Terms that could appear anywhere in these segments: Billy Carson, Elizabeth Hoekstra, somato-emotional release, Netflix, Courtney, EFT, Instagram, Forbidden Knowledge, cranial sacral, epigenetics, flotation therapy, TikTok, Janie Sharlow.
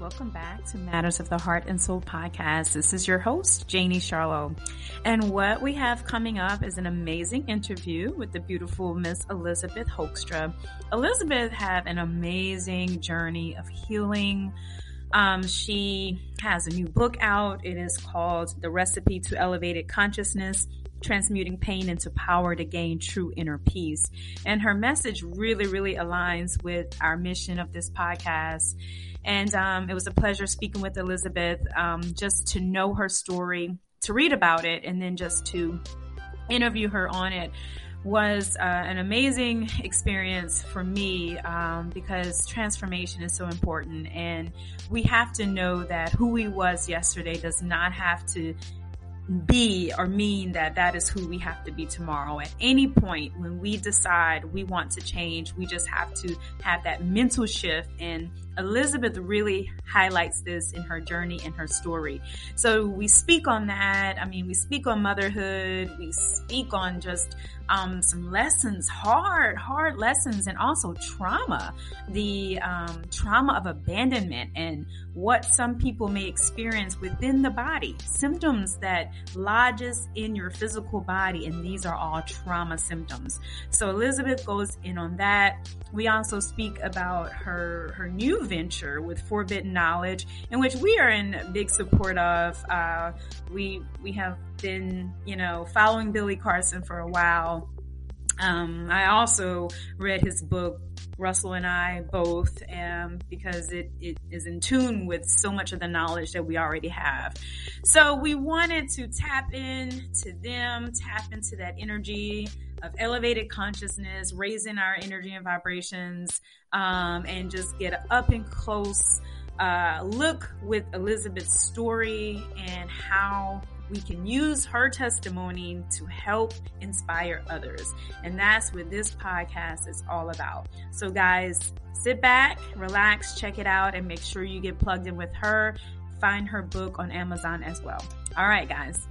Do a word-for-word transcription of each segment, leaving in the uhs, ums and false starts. Welcome back to Matters of the Heart and Soul podcast. This is your host, Janie Sharlow. And what we have coming up is an amazing interview with the beautiful Miss Elizabeth Hoekstra. Elizabeth had an amazing journey of healing. Um, she has a new book out. It is called The Recipe to Elevated Consciousness, Transmuting Pain into Power to Gain True Inner Peace. And her message really, really aligns with our mission of this podcast. And um, it was a pleasure speaking with Elizabeth, um, just to know her story, to read about it, and then just to interview her on it was uh, an amazing experience for me, um, because transformation is so important. And we have to know that who we was yesterday does not have to be or mean that that is who we have to be tomorrow. At any point when we decide we want to change, we just have to have that mental shift. And Elizabeth really highlights this in her journey and her story. So we speak on that. I mean, we speak on motherhood. We speak on just um, some lessons, hard, hard lessons, and also trauma, the um, trauma of abandonment and what some people may experience within the body, symptoms that lodges in your physical body. And these are all trauma symptoms. So Elizabeth goes in on that. We also speak about her, her new venture with Forbidden Knowledge, in which we are in big support of. Uh, we we have been, you know, following Billy Carson for a while. Um, I also read his book, Russell and I both, um, because it, it is in tune with so much of the knowledge that we already have. So we wanted to tap into them, tap into that energy of elevated consciousness, raising our energy and vibrations, um, and just get an up and close uh, look with Elizabeth's story and how we can use her testimony to help inspire others. And that's what this podcast is all about. So guys, sit back, relax, check it out, and make sure you get plugged in with her. Find her book on Amazon as well. All right, guys.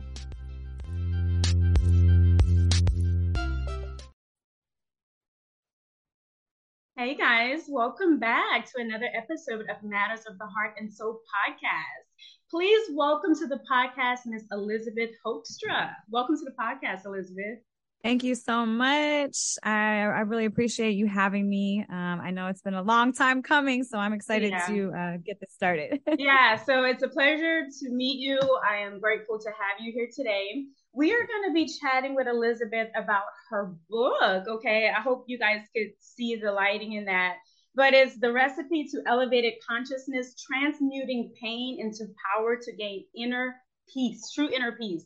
Hey guys, welcome back to another episode of Matters of the Heart and Soul podcast. Please welcome to the podcast, Miss Elizabeth Hoekstra. Welcome to the podcast, Elizabeth. Thank you so much. I, I really appreciate you having me. Um, I know it's been a long time coming, so I'm excited yeah. to uh, get this started. Yeah, so it's a pleasure to meet you. I am grateful to have you here today. We are going to be chatting with Elizabeth about her book, okay? I hope you guys could see the lighting in that. But it's The Recipe to Elevated Consciousness, Transmuting Pain into Power to Gain Inner Peace, True Inner Peace.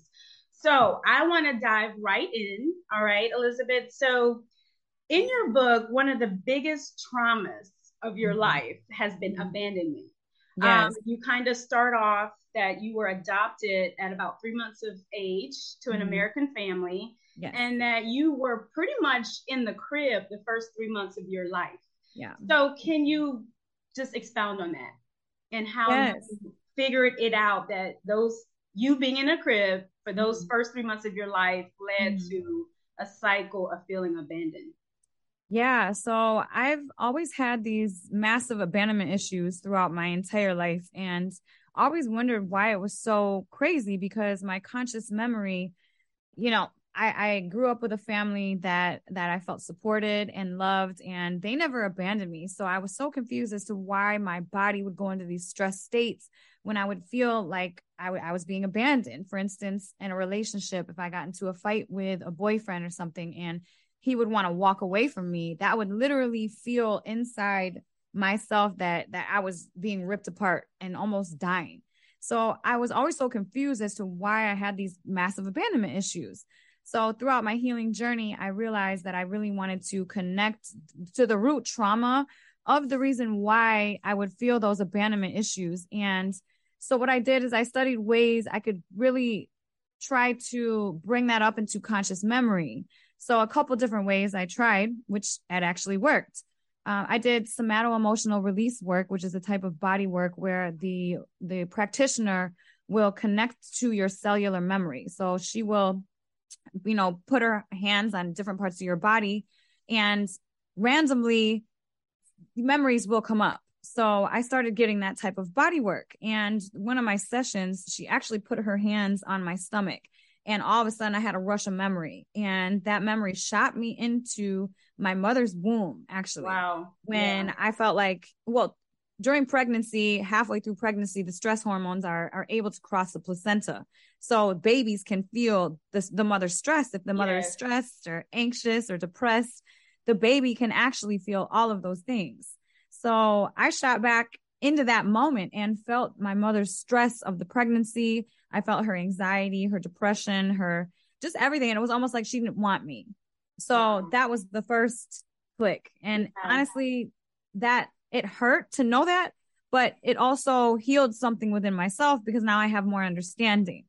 So I want to dive right in, all right, Elizabeth? So in your book, one of the biggest traumas of your life has been abandonment. Yes. Um, you kind of start off that you were adopted at about three months of age to an mm-hmm. American family, yes. and that you were pretty much in the crib the first three months of your life. Yeah. So can you just expound on that and how yes. you figured it out that those you being in a crib for those mm-hmm. first three months of your life led mm-hmm. to a cycle of feeling abandoned? Yeah. So I've always had these massive abandonment issues throughout my entire life and always wondered why it was so crazy because my conscious memory, you know, I, I grew up with a family that, that I felt supported and loved, and they never abandoned me. So I was so confused as to why my body would go into these stress states when I would feel like I, w- I was being abandoned. For instance, in a relationship, if I got into a fight with a boyfriend or something and he would want to walk away from me, that would literally feel inside myself that, that I was being ripped apart and almost dying. So I was always so confused as to why I had these massive abandonment issues. So throughout my healing journey, I realized that I really wanted to connect to the root trauma of the reason why I would feel those abandonment issues. And so what I did is I studied ways I could really try to bring that up into conscious memory. So a couple different ways I tried, which had actually worked. Uh, I did somato-emotional release work, which is a type of body work where the the practitioner will connect to your cellular memory. So she will, you know, put her hands on different parts of your body, and randomly memories will come up. So I started getting that type of body work. And one of my sessions, she actually put her hands on my stomach, and all of a sudden I had a rush of memory, and that memory shot me into my mother's womb, actually. Wow. When yeah. I felt like, well, during pregnancy, halfway through pregnancy, the stress hormones are are able to cross the placenta. So babies can feel this, the mother's stress. If the mother yes. is stressed or anxious or depressed, the baby can actually feel all of those things. So I shot back into that moment and felt my mother's stress of the pregnancy. I felt her anxiety, her depression, her just everything. And it was almost like she didn't want me. So yeah. that was the first click. And yeah. honestly, that it hurt to know that, but it also healed something within myself, because now I have more understanding.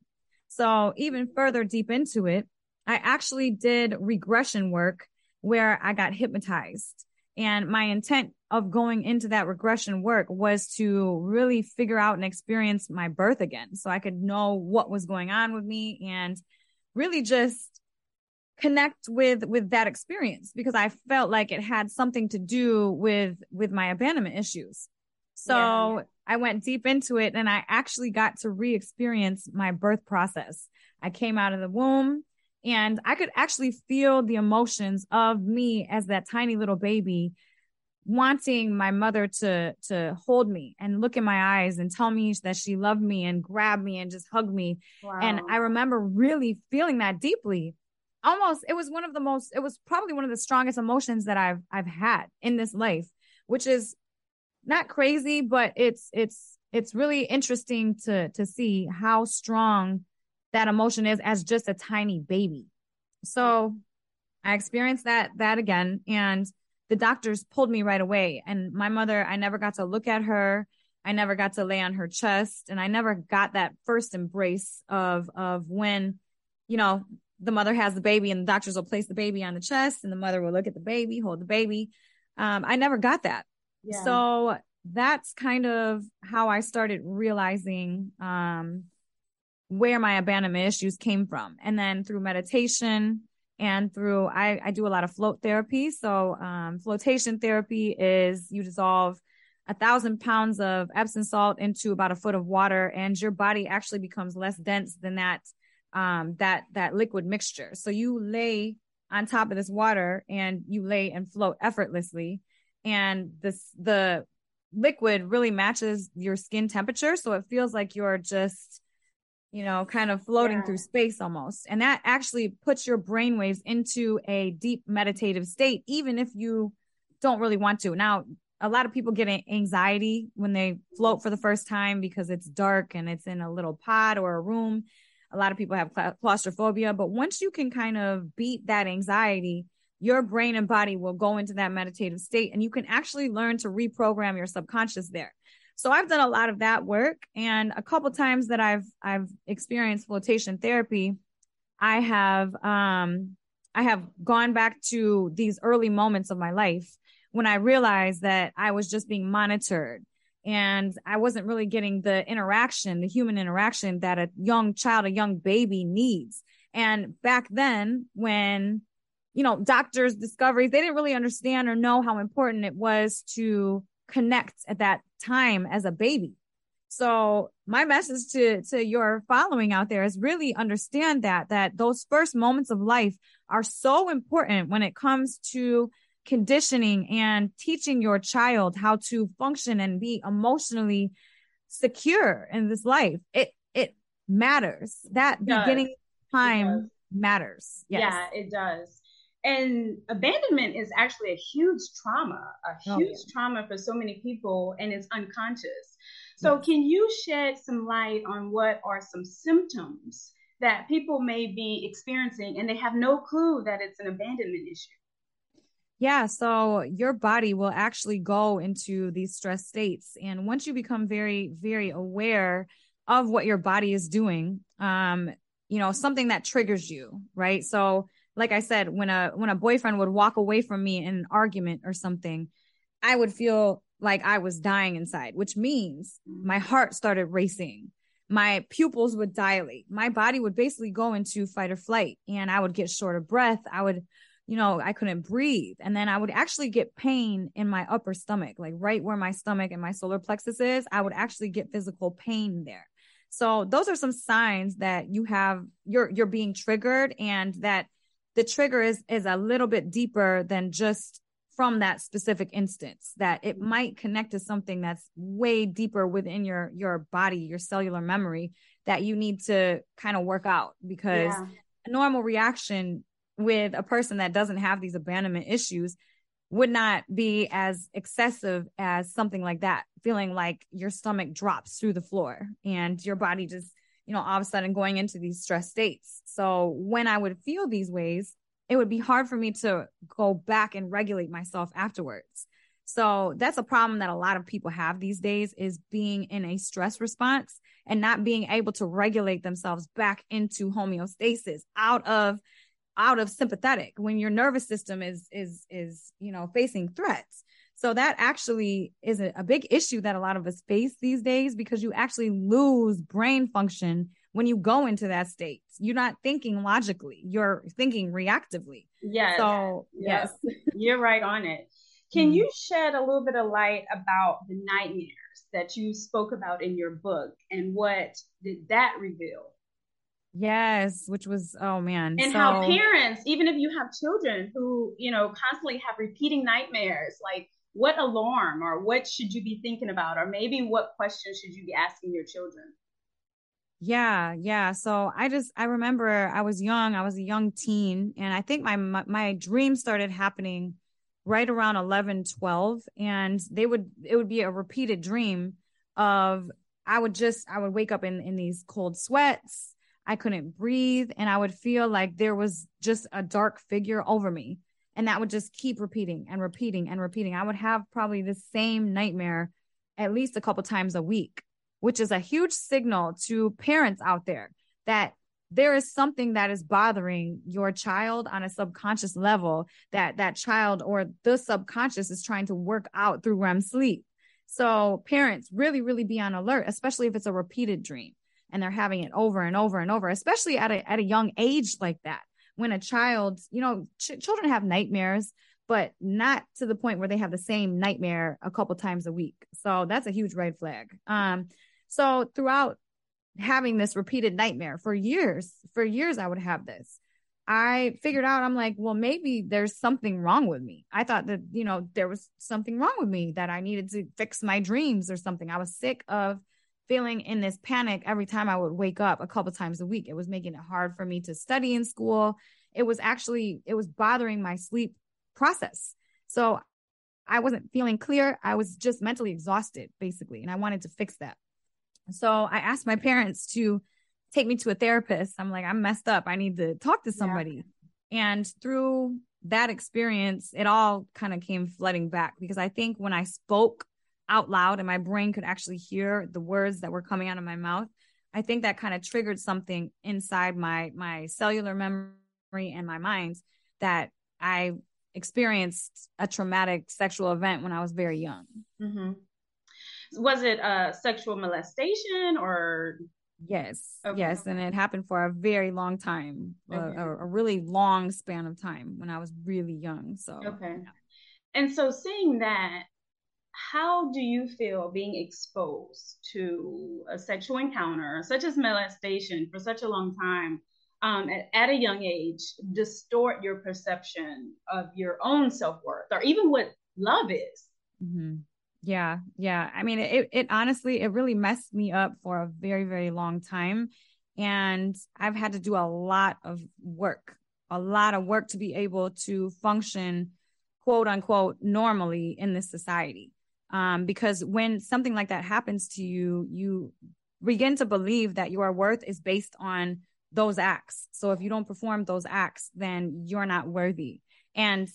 So even further deep into it, I actually did regression work where I got hypnotized. And my intent of going into that regression work was to really figure out and experience my birth again, so I could know what was going on with me and really just connect with, with that experience, because I felt like it had something to do with, with my abandonment issues. So yeah, yeah. I went deep into it, and I actually got to re-experience my birth process. I came out of the womb, and I could actually feel the emotions of me as that tiny little baby wanting my mother to to hold me and look in my eyes and tell me that she loved me and grab me and just hug me. Wow. And I remember really feeling that deeply. Almost, it was one of the most, it was probably one of the strongest emotions that I've I've had in this life, which is not crazy, but it's it's it's really interesting to to see how strong that emotion is as just a tiny baby. So I experienced that that again, and the doctors pulled me right away. And my mother, I never got to look at her. I never got to lay on her chest. And I never got that first embrace of, of when, you know, the mother has the baby and the doctors will place the baby on the chest and the mother will look at the baby, hold the baby. Um, I never got that. Yeah. So that's kind of how I started realizing um, where my abandonment issues came from. And then through meditation, and through, I, I do a lot of float therapy. So um, flotation therapy is you dissolve a thousand pounds of Epsom salt into about a foot of water, and your body actually becomes less dense than that, um, that, that liquid mixture. So you lay on top of this water and you lay and float effortlessly. And this, the liquid really matches your skin temperature. So it feels like you're just, you know, kind of floating yeah. through space almost. And that actually puts your brainwaves into a deep meditative state, even if you don't really want to. Now, a lot of people get anxiety when they float for the first time because it's dark and it's in a little pod or a room. A lot of people have claustrophobia, but once you can kind of beat that anxiety, your brain and body will go into that meditative state, and you can actually learn to reprogram your subconscious there. So I've done a lot of that work, and a couple times that I've I've experienced flotation therapy, I have um I have gone back to these early moments of my life when I realized that I was just being monitored and I wasn't really getting the interaction, the human interaction that a young child, a young baby needs. And back then, when, you know, doctors' discoveries, they didn't really understand or know how important it was to connect at that time as a baby. So my message to to your following out there is really understand that that those first moments of life are so important when it comes to conditioning and teaching your child how to function and be emotionally secure in this life. It it matters. That it beginning time matters. Yes. Yeah, it does. And abandonment is actually a huge trauma, a huge oh, yeah. trauma for so many people, and it's unconscious. So yes. Can you shed some light on what are some symptoms that people may be experiencing and they have no clue that it's an abandonment issue? Yeah, so your body will actually go into these stress states. And once you become very, very aware of what your body is doing, um, you know, something that triggers you, right? So like I said, when a when a boyfriend would walk away from me in an argument or something, I would feel like I was dying inside, which means my heart started racing. My pupils would dilate. My body would basically go into fight or flight, and I would get short of breath. I would, you know, I couldn't breathe. And then I would actually get pain in my upper stomach, like right where my stomach and my solar plexus is. I would actually get physical pain there. So those are some signs that you have, you're, you're being triggered, and that the trigger is, is a little bit deeper than just from that specific instance, that it might connect to something that's way deeper within your, your body, your cellular memory, that you need to kind of work out, because yeah. a normal reaction with a person that doesn't have these abandonment issues would not be as excessive as something like that, feeling like your stomach drops through the floor and your body just, you know, all of a sudden going into these stress states. So when I would feel these ways, it would be hard for me to go back and regulate myself afterwards. So that's a problem that a lot of people have these days, is being in a stress response and not being able to regulate themselves back into homeostasis, out of, out of sympathetic, when your nervous system is, is, is, you know, facing threats. So that actually is a, a big issue that a lot of us face these days, because you actually lose brain function when you go into that state. You're not thinking logically, you're thinking reactively. Yes. So, yes. yes. You're right on it. Can mm-hmm. you shed a little bit of light about the nightmares that you spoke about in your book, and what did that reveal? Yes. Which was, oh man. And so, how parents, even if you have children who, you know, constantly have repeating nightmares, like what alarm or what should you be thinking about? Or maybe what questions should you be asking your children? Yeah. Yeah. So I just, I remember I was young, I was a young teen, and I think my, my, my dream started happening right around eleven, twelve. And they would, it would be a repeated dream of, I would just, I would wake up in, in these cold sweats. I couldn't breathe. And I would feel like there was just a dark figure over me. And that would just keep repeating and repeating and repeating. I would have probably the same nightmare at least a couple times a week, which is a huge signal to parents out there that there is something that is bothering your child on a subconscious level, that that child or the subconscious is trying to work out through R E M sleep. So parents, really, really be on alert, especially if it's a repeated dream and they're having it over and over and over, especially at a, at a young age like that, when a child, you know, ch- children have nightmares, but not to the point where they have the same nightmare a couple times a week. So that's a huge red flag. Um, So throughout having this repeated nightmare for years, for years, I would have this. I figured out, I'm like, well, maybe there's something wrong with me. I thought that, you know, there was something wrong with me, that I needed to fix my dreams or something. I was sick of feeling in this panic every time I would wake up a couple times a week. It was making it hard for me to study in school. It was actually, it was bothering my sleep process. So I wasn't feeling clear. I was just mentally exhausted, basically. And I wanted to fix that. So I asked my parents to take me to a therapist. I'm like, I'm messed up. I need to talk to somebody. Yeah. And through that experience, it all kind of came flooding back, because I think when I spoke out loud and my brain could actually hear the words that were coming out of my mouth, I think that kind of triggered something inside my, my cellular memory and my mind, that I experienced a traumatic sexual event when I was very young. Mm-hmm. Was it a sexual molestation or? Yes. Okay. Yes. And it happened for a very long time, okay. a, a really long span of time when I was really young. So, okay. Yeah. And so seeing that, how do you feel being exposed to a sexual encounter such as molestation for such a long time um, at, at a young age distort your perception of your own self-worth or even what love is? Mm-hmm. Yeah. Yeah. I mean, it, it honestly, it really messed me up for a very, very long time. And I've had to do a lot of work, a lot of work to be able to function, quote unquote, normally in this society. Um, because when something like that happens to you, you begin to believe that your worth is based on those acts. So if you don't perform those acts, then you're not worthy. And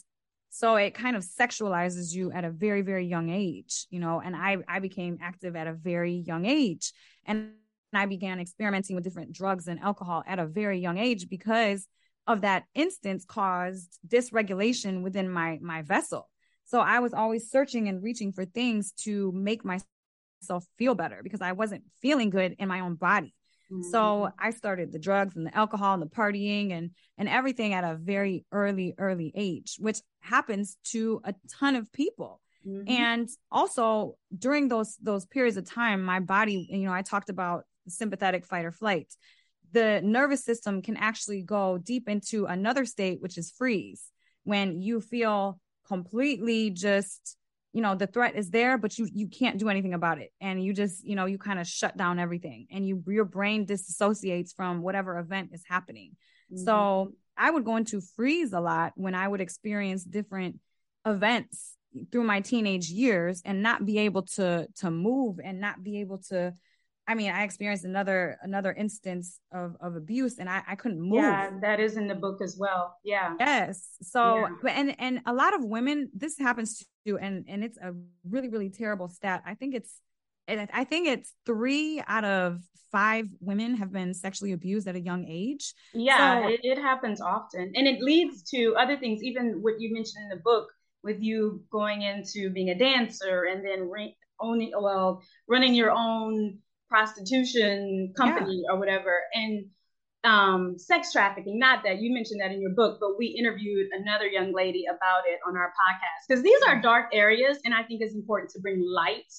so it kind of sexualizes you at a very, very young age, you know, and I, I became active at a very young age. And I began experimenting with different drugs and alcohol at a very young age because of that instance caused dysregulation within my, my vessel. So I was always searching and reaching for things to make myself feel better because I wasn't feeling good in my own body. Mm-hmm. So I started the drugs and the alcohol and the partying and, and everything at a very early, early age, which happens to a ton of people. Mm-hmm. And also during those, those periods of time, my body, you know, I talked about sympathetic fight or flight. The nervous system can actually go deep into another state, which is freeze, when you feel completely just, you know, the threat is there, but you, you can't do anything about it. And you just, you know, you kind of shut down everything and you, your brain disassociates from whatever event is happening. Mm-hmm. So I would go into freeze a lot when I would experience different events through my teenage years and not be able to, to move and not be able to, I mean, I experienced another, another instance of, of abuse and I, I couldn't move. Yeah, that is in the book as well. Yeah. Yes. So, yeah. and, and a lot of women, this happens to, and, and it's a really, really terrible stat. I think it's, I think it's three out of five women have been sexually abused at a young age. Yeah, so, it, it happens often. And it leads to other things, even what you mentioned in the book with you going into being a dancer and then re- owning, well, running your own prostitution company yeah. or whatever, and um, sex trafficking. Not that you mentioned that in your book, but we interviewed another young lady about it on our podcast because these are dark areas. And I think it's important to bring light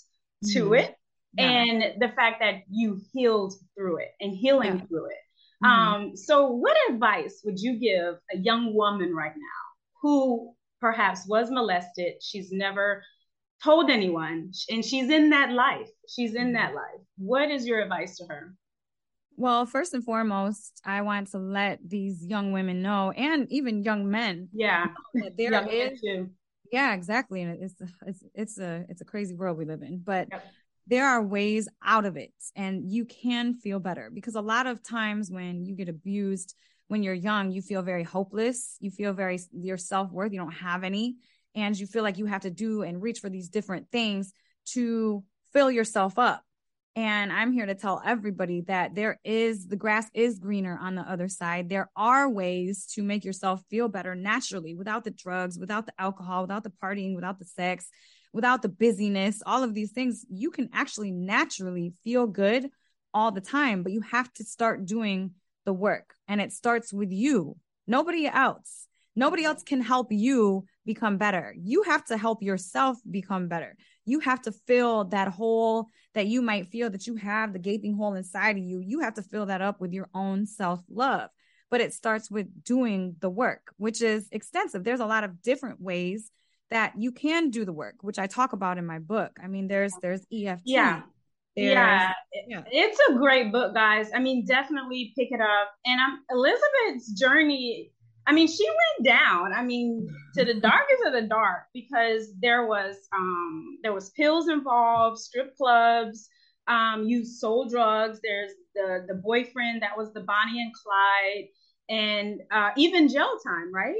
to mm-hmm. it yeah. and the fact that you healed through it and healing yeah. through it. Mm-hmm. Um, so what advice would you give a young woman right now who perhaps was molested? She's never told anyone, and she's in that life. She's in that life. What is your advice to her? Well, first and foremost, I want to let these young women know, and even young men. Yeah. That there young is, men too. Yeah, exactly. And it's, it's, it's a, it's a crazy world we live in, but yep. there are ways out of it and you can feel better because a lot of times when you get abused, when you're young, you feel very hopeless. You feel very, your self-worth, you don't have any. And you feel like you have to do and reach for these different things to fill yourself up. And I'm here to tell everybody that there is, the grass is greener on the other side. There are ways to make yourself feel better naturally without the drugs, without the alcohol, without the partying, without the sex, without the busyness, all of these things. You can actually naturally feel good all the time, but you have to start doing the work. And it starts with you, nobody else. Nobody else can help you become better. You have to help yourself become better. You have to fill that hole that you might feel that you have, the gaping hole inside of you. You have to fill that up with your own self-love. But it starts with doing the work, which is extensive. There's a lot of different ways that you can do the work, which I talk about in my book. I mean, there's there's E F T. Yeah. There's, yeah. yeah. It's a great book, guys. I mean, definitely pick it up. And I'm, Elizabeth's journey, I mean, she went down, I mean, to the darkest of the dark, because there was, um, there was pills involved, strip clubs, um, you sold drugs. There's the, the boyfriend that was the Bonnie and Clyde, and, uh, even jail time, right?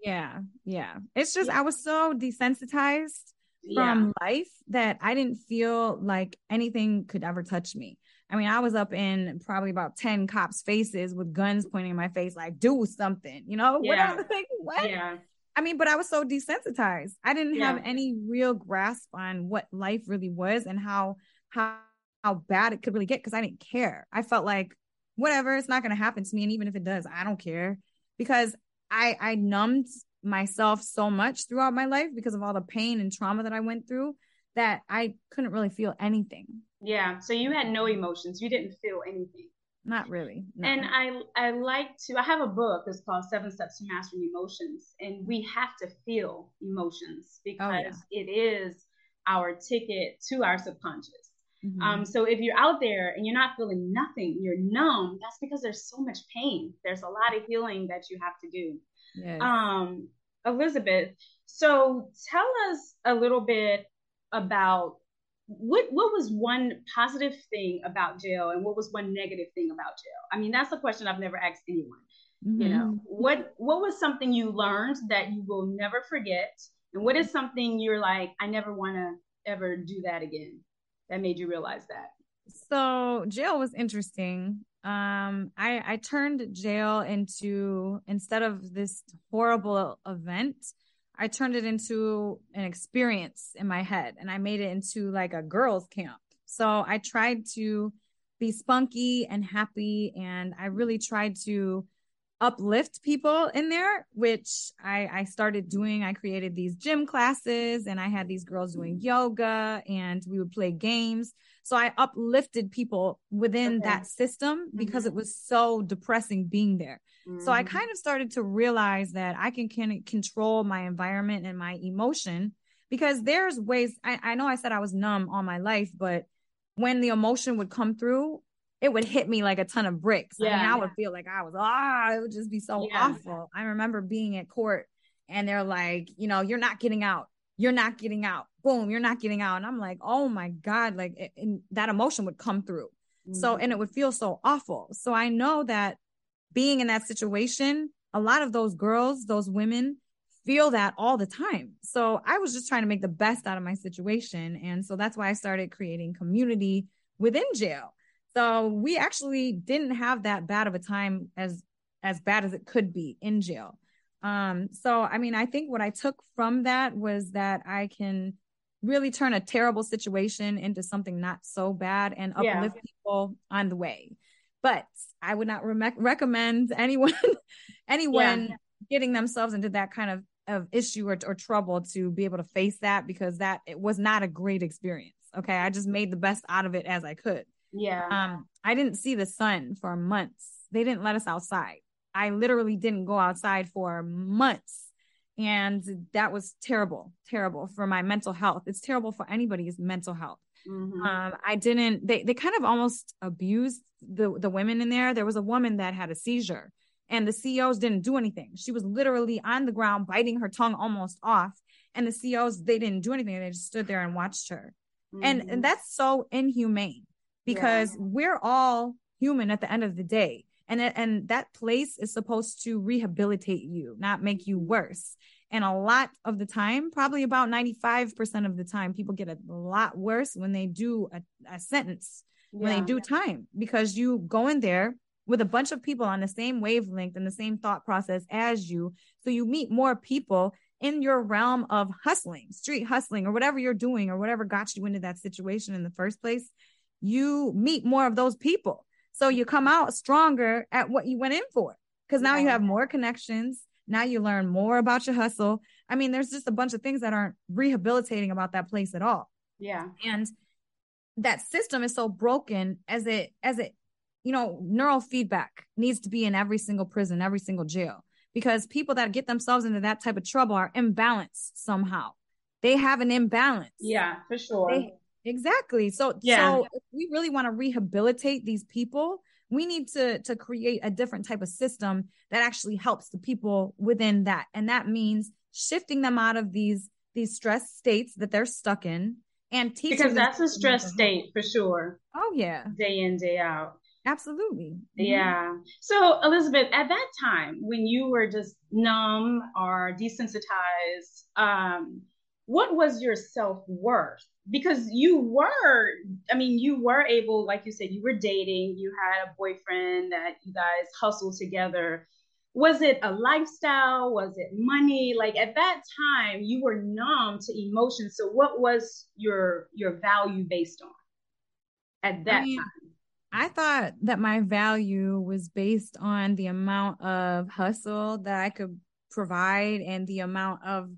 Yeah. Yeah. It's just, yeah. I was so desensitized from yeah. life that I didn't feel like anything could ever touch me. I mean, I was up in probably about ten cops' faces with guns pointing in my face, like, do something, you know? Yeah. What? Like, what? Yeah. I mean, but I was so desensitized. I didn't yeah. have any real grasp on what life really was and how, how, how bad it could really get because I didn't care. I felt like, whatever, it's not going to happen to me. And even if it does, I don't care because I, I numbed myself so much throughout my life because of all the pain and trauma that I went through that I couldn't really feel anything. Yeah. So you had no emotions. You didn't feel anything. Not really. No. And I, I like to, I have a book that's called Seven Steps to Mastering Emotions. And we have to feel emotions because oh, yeah. it is our ticket to our subconscious. Mm-hmm. Um, so if you're out there and you're not feeling nothing, you're numb, that's because there's so much pain. There's a lot of healing that you have to do. Yes. Um, Elizabeth, so tell us a little bit about What what was one positive thing about jail and what was one negative thing about jail? I mean, that's a question I've never asked anyone. Mm-hmm. You know, what what was something you learned that you will never forget? And what is something you're like, I never want to ever do that again? That made you realize that? So jail was interesting. Um, I, I turned jail into, instead of this horrible event, I turned it into an experience in my head, and I made it into like a girls' camp. So I tried to be spunky and happy, and I really tried to uplift people in there, which I, I started doing. I created these gym classes, and I had these girls doing yoga, and we would play games. So I uplifted people within okay. that system because mm-hmm. it was so depressing being there. Mm-hmm. So I kind of started to realize that I can, can control my environment and my emotion, because there's ways. I, I know I said I was numb all my life, but when the emotion would come through, it would hit me like a ton of bricks. Yeah, I mean, I yeah. would feel like I was, ah, it would just be so yeah. awful. I remember being at court and they're like, you know, you're not getting out. You're not getting out. Boom. You're not getting out. And I'm like, oh my God, like it, and that emotion would come through. Mm-hmm. So, and it would feel so awful. So I know that being in that situation, a lot of those girls, those women feel that all the time. So I was just trying to make the best out of my situation. And so that's why I started creating community within jail. So we actually didn't have that bad of a time, as as bad as it could be in jail. Um, so, I mean, I think what I took from that was that I can really turn a terrible situation into something not so bad and uplift yeah. people on the way. But I would not re- recommend anyone anyone yeah. getting themselves into that kind of, of issue or, or trouble to be able to face that, because that it was not a great experience. Okay, I just made the best out of it as I could. Yeah. Um, I didn't see the sun for months. They didn't let us outside. I literally didn't go outside for months. And that was terrible, terrible for my mental health. It's terrible for anybody's mental health. Mm-hmm. Um, I didn't, they, they kind of almost abused the, the women in there. There was a woman that had a seizure and the C Os didn't do anything. She was literally on the ground, biting her tongue almost off. And the C Os, they didn't do anything. They just stood there and watched her. Mm-hmm. And, and that's so inhumane. Because yeah. we're all human at the end of the day. And, and that place is supposed to rehabilitate you, not make you worse. And a lot of the time, probably about ninety-five percent of the time, people get a lot worse when they do a, a sentence, yeah. when they do time, because you go in there with a bunch of people on the same wavelength and the same thought process as you. So you meet more people in your realm of hustling, street hustling, or whatever you're doing, or whatever got you into that situation in the first place. You meet more of those people. So you come out stronger at what you went in for, because now yeah. you have more connections. Now you learn more about your hustle. I mean, there's just a bunch of things that aren't rehabilitating about that place at all. Yeah. And that system is so broken as it, as it, you know, neural feedback needs to be in every single prison, every single jail, because people that get themselves into that type of trouble are imbalanced somehow. They have an imbalance. Yeah, for sure. They, Exactly. So, yeah. so if we really want to rehabilitate these people, we need to, to create a different type of system that actually helps the people within that. And that means shifting them out of these, these stress states that they're stuck in and teaching. Because that's a stress state for sure. Oh yeah. Day in, day out. Absolutely. Yeah. So Elizabeth, at that time when you were just numb or desensitized, um, what was your self-worth? Because you were, I mean, you were able, like you said, you were dating, you had a boyfriend that you guys hustled together. Was it a lifestyle? Was it money? Like at that time, you were numb to emotions. So what was your your value based on at that I mean, time? I thought that my value was based on the amount of hustle that I could provide and the amount of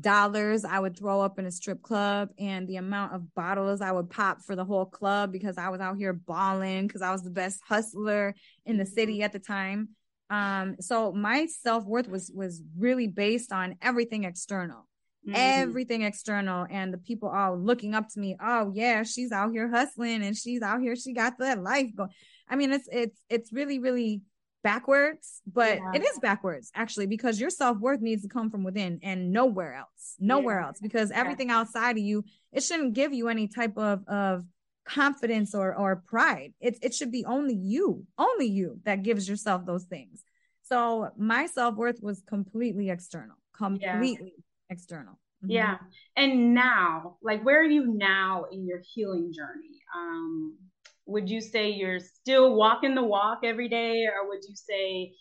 dollars I would throw up in a strip club and the amount of bottles I would pop for the whole club, because I was out here balling because I was the best hustler in the city at the time. Um, so my self-worth was, was really based on everything external, mm-hmm. everything external. And the people all looking up to me. Oh yeah, she's out here hustling and she's out here. She got that life going. I mean, it's, it's, it's really, really backwards, but yeah. it is backwards actually, because your self-worth needs to come from within and nowhere else, nowhere yeah. else, because everything yeah. outside of you, it shouldn't give you any type of, of confidence or, or pride. It, it should be only you, only you that gives yourself those things. So my self-worth was completely external, completely yeah. external. Mm-hmm. Yeah. And now, like, where are you now in your healing journey? Um, would you say you're still walking the walk every day? Or would you say,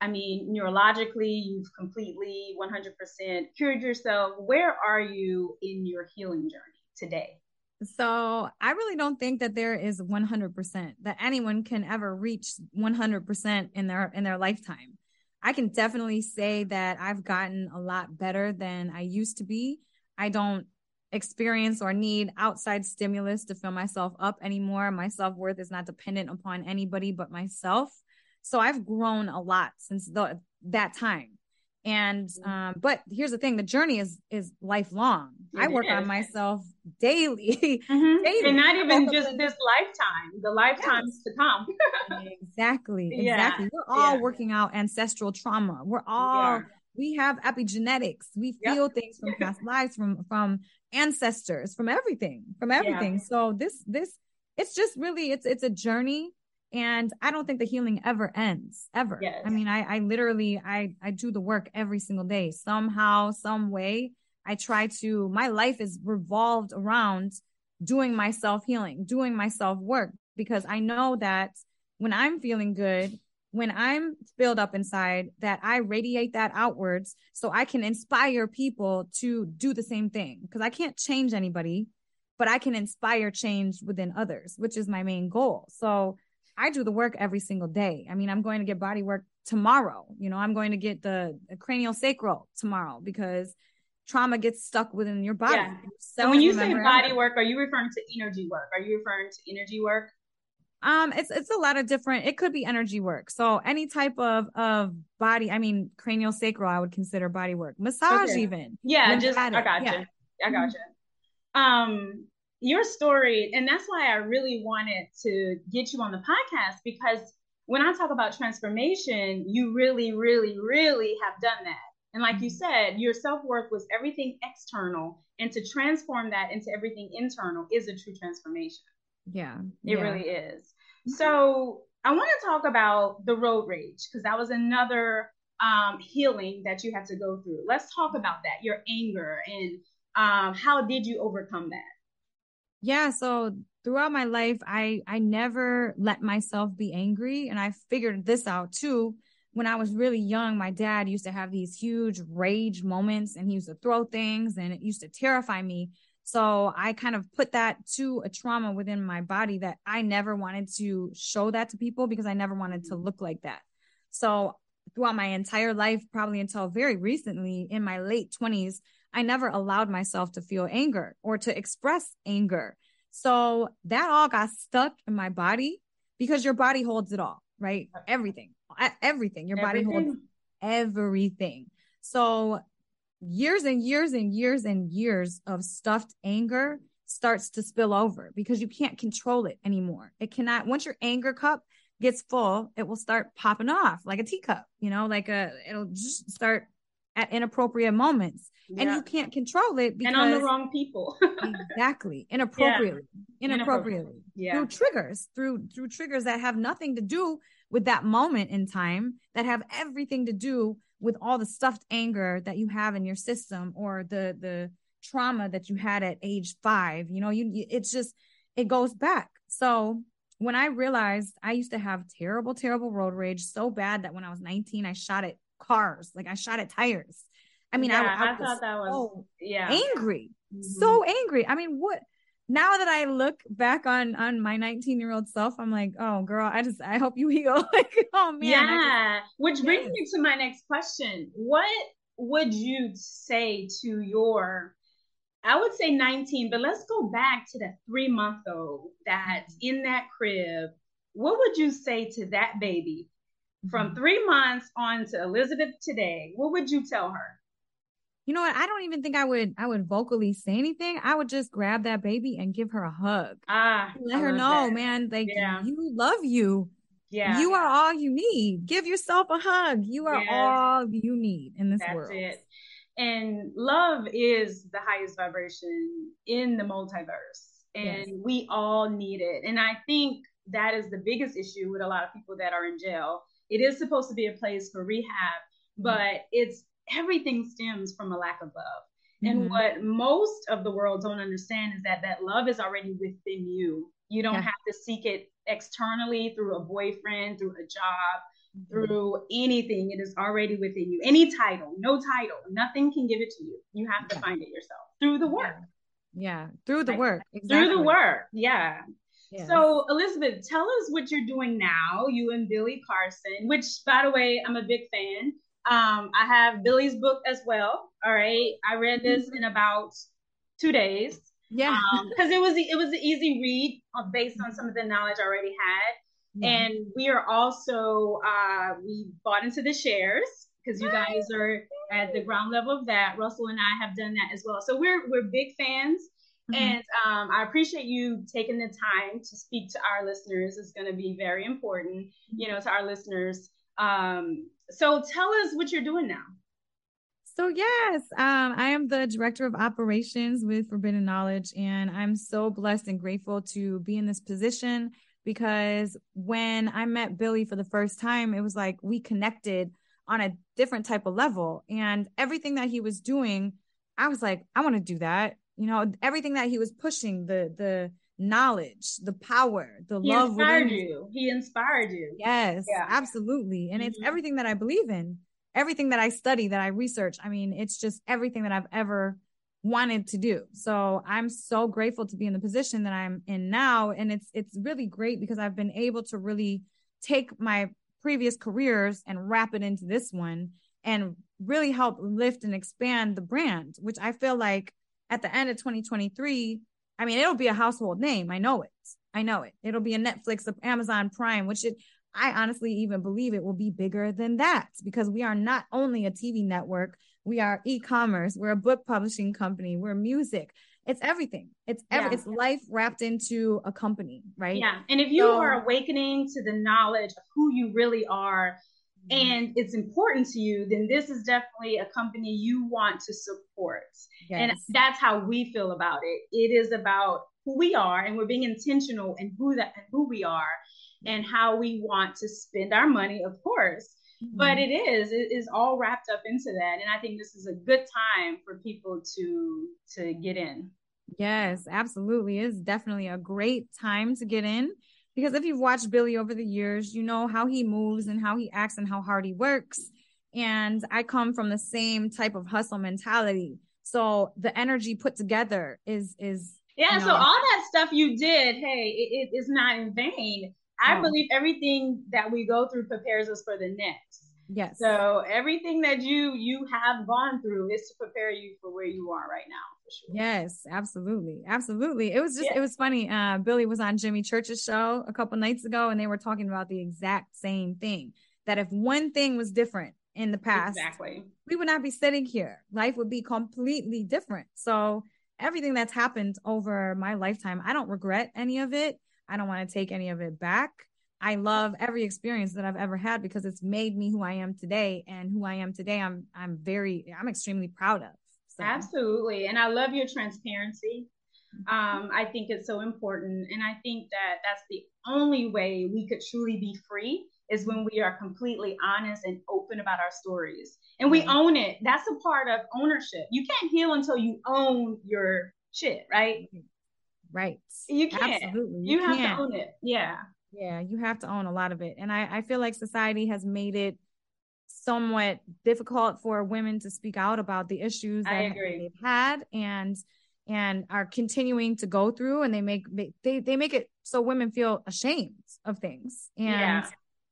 I mean, neurologically, you've completely one hundred percent cured yourself? Where are you in your healing journey today? So I really don't think that there is one hundred percent that anyone can ever reach one hundred percent in their, in their lifetime. I can definitely say that I've gotten a lot better than I used to be. I don't experience or need outside stimulus to fill myself up anymore. My self-worth is not dependent upon anybody but myself. So I've grown a lot since the, that time. And, um, but here's the thing, the journey is, is lifelong. It I work is. on myself daily, mm-hmm. daily. And not even just in this lifetime, the lifetimes yes. to come. Exactly. Exactly. Yeah. We're all yeah. working out ancestral trauma. We're all, yeah. we have epigenetics. We feel yep. things from past lives, from, from ancestors, from everything, from everything. Yeah. So this, this, it's just really, it's, it's a journey. And I don't think the healing ever ends, ever. Yes. I mean, I, I literally, I, I do the work every single day. Somehow, some way, I try to, my life is revolved around doing my self-healing, doing my self-work, because I know that when I'm feeling good, when I'm filled up inside, that I radiate that outwards so I can inspire people to do the same thing. Because I can't change anybody, but I can inspire change within others, which is my main goal. So I do the work every single day. I mean, I'm going to get body work tomorrow. You know, I'm going to get the, the cranial sacral tomorrow, because trauma gets stuck within your body. Yeah. So when you say body work, are you referring to energy work? Are you referring to energy work? Um, it's, it's a lot of different, it could be energy work. So any type of, of body, I mean, cranial sacral, I would consider body work. Massage okay. even. Yeah. Lymphatic. Just, I got yeah. you. I got you. Um, Your story, and that's why I really wanted to get you on the podcast, because when I talk about transformation, you really, really, really have done that. And like you said, your self-worth was everything external, and to transform that into everything internal is a true transformation. Yeah. It yeah. really is. So I want to talk about the road rage, because that was another um, healing that you had to go through. Let's talk about that, your anger, and um, how did you overcome that? Yeah. So throughout my life, I, I never let myself be angry. And I figured this out too. When I was really young, my dad used to have these huge rage moments, and he used to throw things, and it used to terrify me. So I kind of put that to a trauma within my body that I never wanted to show that to people, because I never wanted to look like that. So throughout my entire life, probably until very recently in my late twenties, I never allowed myself to feel anger or to express anger. So that all got stuck in my body, because your body holds it all, right? Everything, everything, your everything. body holds everything. So years and years and years and years of stuffed anger starts to spill over, because you can't control it anymore. It cannot, once your anger cup gets full, it will start popping off like a teacup, you know, like a, it'll just start at inappropriate moments, yeah. and you can't control it, because and on the wrong people. Exactly. Inappropriately, yeah. inappropriately, yeah. through triggers, through, through triggers that have nothing to do with that moment in time, that have everything to do with all the stuffed anger that you have in your system, or the, the trauma that you had at age five, you know, you, it's just, it goes back. So when I realized I used to have terrible, terrible road rage, so bad that when I was nineteen, I shot it. cars. Like I shot at tires. I mean, yeah, I, I, I thought that was so yeah. angry, mm-hmm. so angry. I mean, what, now that I look back on, on my nineteen year old self, I'm like, oh girl, I just, I hope you heal. Like, oh man. Yeah. Just, Which brings yeah. me to my next question. What would you say to your, I would say nineteen, but let's go back to that three month old that's in that crib. What would you say to that baby? From three months on to Elizabeth today, what would you tell her? You know what? I don't even think I would, I would vocally say anything. I would just grab that baby and give her a hug. Ah, Let I her know, that. man, like yeah. you love you. Yeah. You are all you need. Give yourself a hug. You are yes. all you need in this That's world. That's it. And love is the highest vibration in the multiverse. And yes. we all need it. And I think that is the biggest issue with a lot of people that are in jail. It is supposed to be a place for rehab, but it's everything stems from a lack of love. And mm-hmm. what most of the world don't understand is that that love is already within you. You don't yeah. have to seek it externally through a boyfriend, through a job, through anything. It is already within you. Any title, no title, nothing can give it to you. You have to find it yourself through the work. Yeah. Through the work. Exactly. Through the work. Yeah. yeah. So Elizabeth, tell us what you're doing now. You and Billy Carson, which by the way, I'm a big fan. Um, I have Billy's book as well. All right. I read this in about two days. Yeah. Um, cause it was, it was an easy read based on some of the knowledge I already had. Yeah. And we are also, uh, we bought into the shares because you guys are at the ground level of that. Russell and I have done that as well. So we're, we're big fans. Mm-hmm. And um, I appreciate you taking the time to speak to our listeners. It's going to be very important, you know, to our listeners. Um, so tell us what you're doing now. So yes, um, I am the director of operations with Forbidden Knowledge, and I'm so blessed and grateful to be in this position because when I met Billy for the first time, it was like we connected on a different type of level, and everything that he was doing, I was like, I want to do that. You know, everything that he was pushing, the, the knowledge, the power, the he love. He inspired you. He inspired you. Yes, yeah. absolutely. And mm-hmm. it's everything that I believe in. Everything that I study, that I research. I mean, it's just everything that I've ever wanted to do. So I'm so grateful to be in the position that I'm in now. And it's, it's really great because I've been able to really take my previous careers and wrap it into this one and really help lift and expand the brand, which I feel like at the end of twenty twenty-three, I mean, it'll be a household name. I know it. I know it. It'll be a Netflix, Amazon Prime, which it, I honestly even believe it will be bigger than that because we are not only a T V network, we are e-commerce, we're a book publishing company, we're music. It's everything. It's every, yeah. it's life wrapped into a company, right? Yeah. And if you so, are awakening to the knowledge of who you really are and it's important to you, then this is definitely a company you want to support. Yes. And that's how we feel about it. It is about who we are and we're being intentional in who that and who we are. And how we want to spend our money, of course, mm-hmm. but it is, it is all wrapped up into that. And I think this is a good time for people to, to get in. Yes, absolutely. It's definitely a great time to get in because if you've watched Billy over the years, you know how he moves and how he acts and how hard he works. And I come from the same type of hustle mentality. So the energy put together is, is, yeah. You know, so all that stuff you did, hey, it, it is not in vain. I believe everything that we go through prepares us for the next. Yes. So everything that you you have gone through is to prepare you for where you are right now. For sure. Yes, absolutely. Absolutely. It was just, yeah. it was funny. Uh, Billy was on Jimmy Church's show a couple nights ago, and they were talking about the exact same thing, that if one thing was different in the past, exactly. we would not be sitting here. Life would be completely different. So everything that's happened over my lifetime, I don't regret any of it. I don't want to take any of it back. I love every experience that I've ever had because it's made me who I am today, and who I am today, I'm, I'm very, I'm extremely proud of. So. Absolutely. And I love your transparency. Um, I think it's so important. And I think that that's the only way we could truly be free is when we are completely honest and open about our stories and we own it. That's a part of ownership. You can't heal until you own your shit, right? Mm-hmm. Right. You can't. Absolutely. You, you have can. to own it. Yeah. Yeah. You have to own a lot of it. And I, I feel like society has made it somewhat difficult for women to speak out about the issues that I agree. they've had and, and are continuing to go through. And they make, they, they make it so women feel ashamed of things. And yeah. so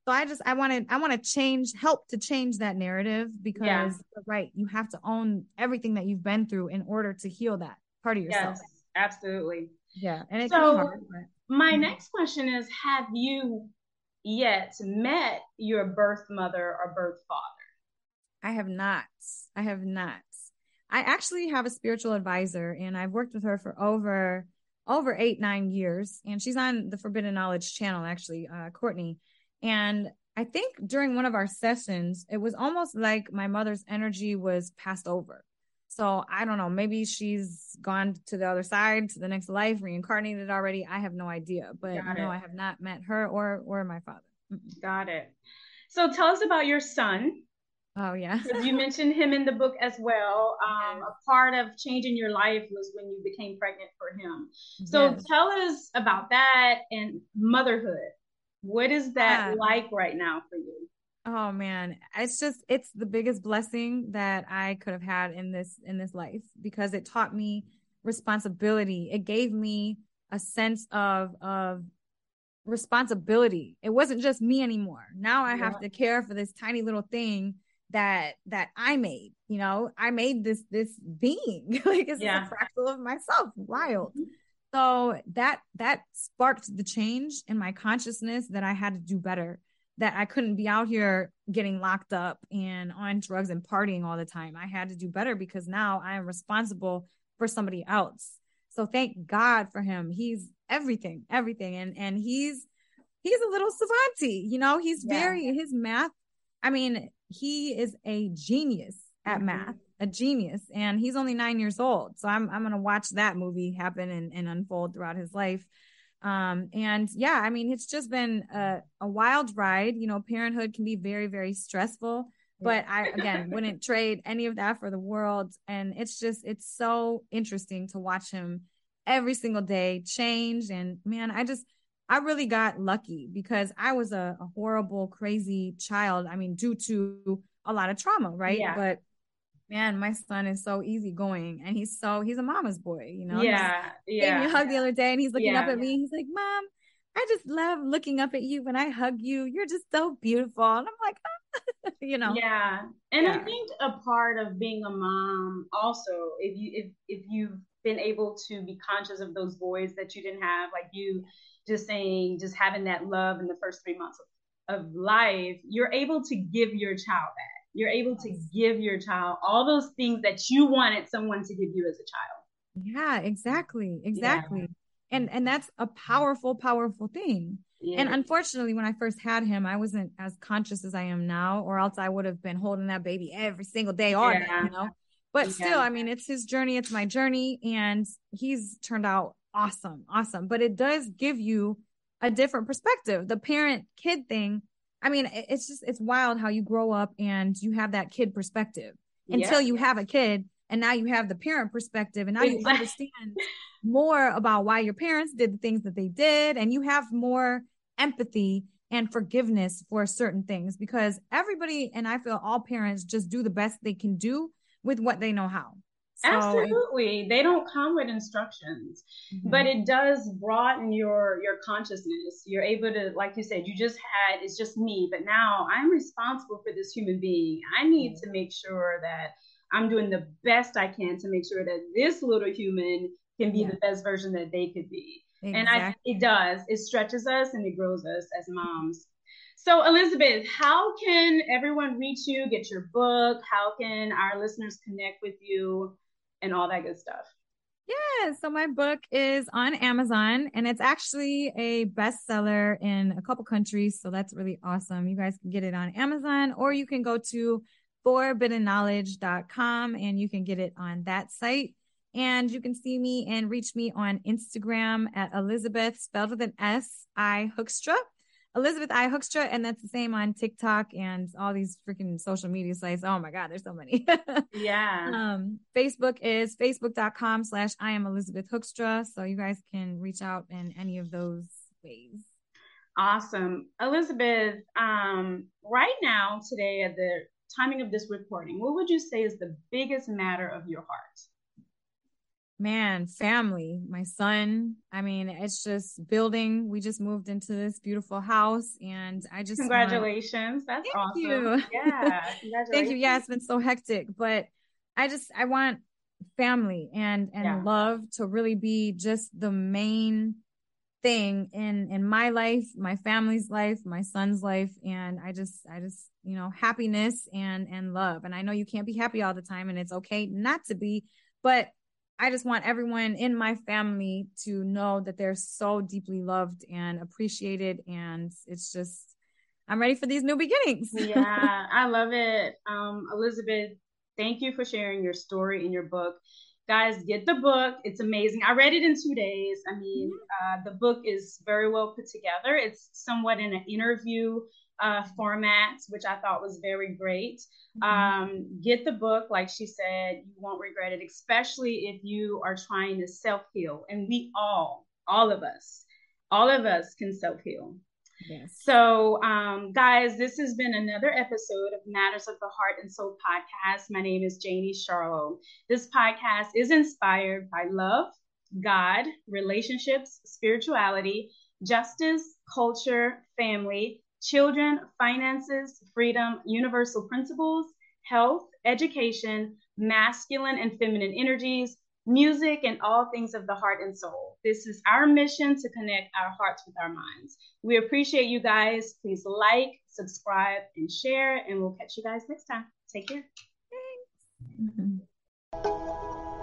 I just, I want to, I want to change, help to change that narrative because yeah. right. You have to own everything that you've been through in order to heal that part of yourself. Yes, absolutely. Yeah. And it's so hard, but... my next question is, have you yet met your birth mother or birth father? I have not. I have not. I actually have a spiritual advisor and I've worked with her for over, over eight, nine years. And she's on the Forbidden Knowledge channel, actually, uh, Courtney. And I think during one of our sessions, it was almost like my mother's energy was passed over. So I don't know, maybe she's gone to the other side, to the next life, reincarnated already. I have no idea, but no, I have not met her or, or my father. Got it. So tell us about your son. Oh, yeah. You mentioned him in the book as well. Um, yes. A part of changing your life was when you became pregnant for him. So yes. Tell us about that and motherhood. What is that yeah. like right now for you? Oh, man. It's just, it's the biggest blessing that I could have had in this, in this life, because it taught me responsibility. It gave me a sense of, of responsibility. It wasn't just me anymore. Now I yeah. have to care for this tiny little thing that, that I made, you know, I made this, this being like it's yeah. a fractal of myself. Wild. Mm-hmm. So that, that sparked the change in my consciousness that I had to do better, that I couldn't be out here getting locked up and on drugs and partying all the time. I had to do better because now I am responsible for somebody else. So thank God for him. He's everything, everything. And, and he's, he's a little savant-y, you know, he's yeah. very, his math. I mean, he is a genius at mm-hmm. math, a genius, and he's only nine years old. So I'm, I'm going to watch that movie happen and, and unfold throughout his life. Um, and yeah, I mean, it's just been a, a wild ride. You know, parenthood can be very, very stressful, but I, again, wouldn't trade any of that for the world. And it's just, it's so interesting to watch him every single day change. And man, I just, I really got lucky because I was a, a horrible, crazy child. I mean, due to a lot of trauma, right? Yeah. But man, my son is so easygoing, and he's so, he's a mama's boy, you know? Yeah. He yeah. gave me a hug yeah. the other day, and he's looking yeah. up at me. He's like, Mom, I just love looking up at you when I hug you. You're just so beautiful. And I'm like, oh. you know? Yeah. And yeah. I think a part of being a mom also, if you, if, if you've been able to be conscious of those voids that you didn't have, like you just saying, just having that love in the first three months of, of life, you're able to give your child back. You're able to give your child all those things that you wanted someone to give you as a child. Yeah, exactly. Exactly. Yeah. And and that's a powerful, powerful thing. Yeah. And unfortunately, when I first had him, I wasn't as conscious as I am now, or else I would have been holding that baby every single day all yeah. day, you know? But yeah. still, I mean, it's his journey. It's my journey. And he's turned out awesome. Awesome. But it does give you a different perspective. The parent-kid thing, I mean, it's just, it's wild how you grow up and you have that kid perspective until yeah. you have a kid, and now you have the parent perspective, and now you understand more about why your parents did the things that they did. And you have more empathy and forgiveness for certain things, because everybody, and I feel all parents, just do the best they can do with what they know how. So absolutely. It, they don't come with instructions, mm-hmm. but it does broaden your, your consciousness. You're able to, like you said, you just had, it's just me, but now I'm responsible for this human being. I need mm-hmm. to make sure that I'm doing the best I can to make sure that this little human can be yeah. the best version that they could be. Exactly. And I, it does, it stretches us and it grows us as moms. So Elizabeth, how can everyone reach you, get your book? How can our listeners connect with you? And all that good stuff. Yeah. So my book is on Amazon, and it's actually a bestseller in a couple countries. So that's really awesome. You guys can get it on Amazon, or you can go to forbidden knowledge dot com and you can get it on that site. And you can see me and reach me on Instagram at Elizabeth, spelled with an S, I Hoekstra. Elizabeth I Hoekstra, and that's the same on TikTok and all these freaking social media sites. Oh my God, there's so many. yeah. Um, Facebook is facebook.com slash I am Elizabeth Hoekstra. So you guys can reach out in any of those ways. Awesome. Elizabeth, um, right now, today, at the timing of this recording, what would you say is the biggest matter of your heart? Man, family, my son. I mean, it's just building. We just moved into this beautiful house, and I just congratulations. Wanna... That's Thank awesome. You. Yeah, congratulations. Thank you. Yeah, it's been so hectic, but I just I want family and and yeah. love to really be just the main thing in in my life, my family's life, my son's life, and I just I just you know happiness and and love. And I know you can't be happy all the time, and it's okay not to be, but I just want everyone in my family to know that they're so deeply loved and appreciated. And it's just, I'm ready for these new beginnings. yeah, I love it. Um, Elizabeth, thank you for sharing your story in your book. Guys, get the book. It's amazing. I read it in two days. I mean, mm-hmm. uh, the book is very well put together. It's somewhat in an interview uh, formats, which I thought was very great. Mm-hmm. Um, get the book. Like she said, you won't regret it, especially if you are trying to self-heal. And we all, all of us, all of us can self-heal. Yes. So, um, guys, this has been another episode of Matters of the Heart and Soul podcast. My name is Janie Sharlow. This podcast is inspired by love, God, relationships, spirituality, justice, culture, family, children, finances, freedom, universal principles, health, education, masculine and feminine energies, music, and all things of the heart and soul. This is our mission to connect our hearts with our minds. We appreciate you guys. Please like, subscribe, and share, and we'll catch you guys next time. Take care. Thanks. Mm-hmm.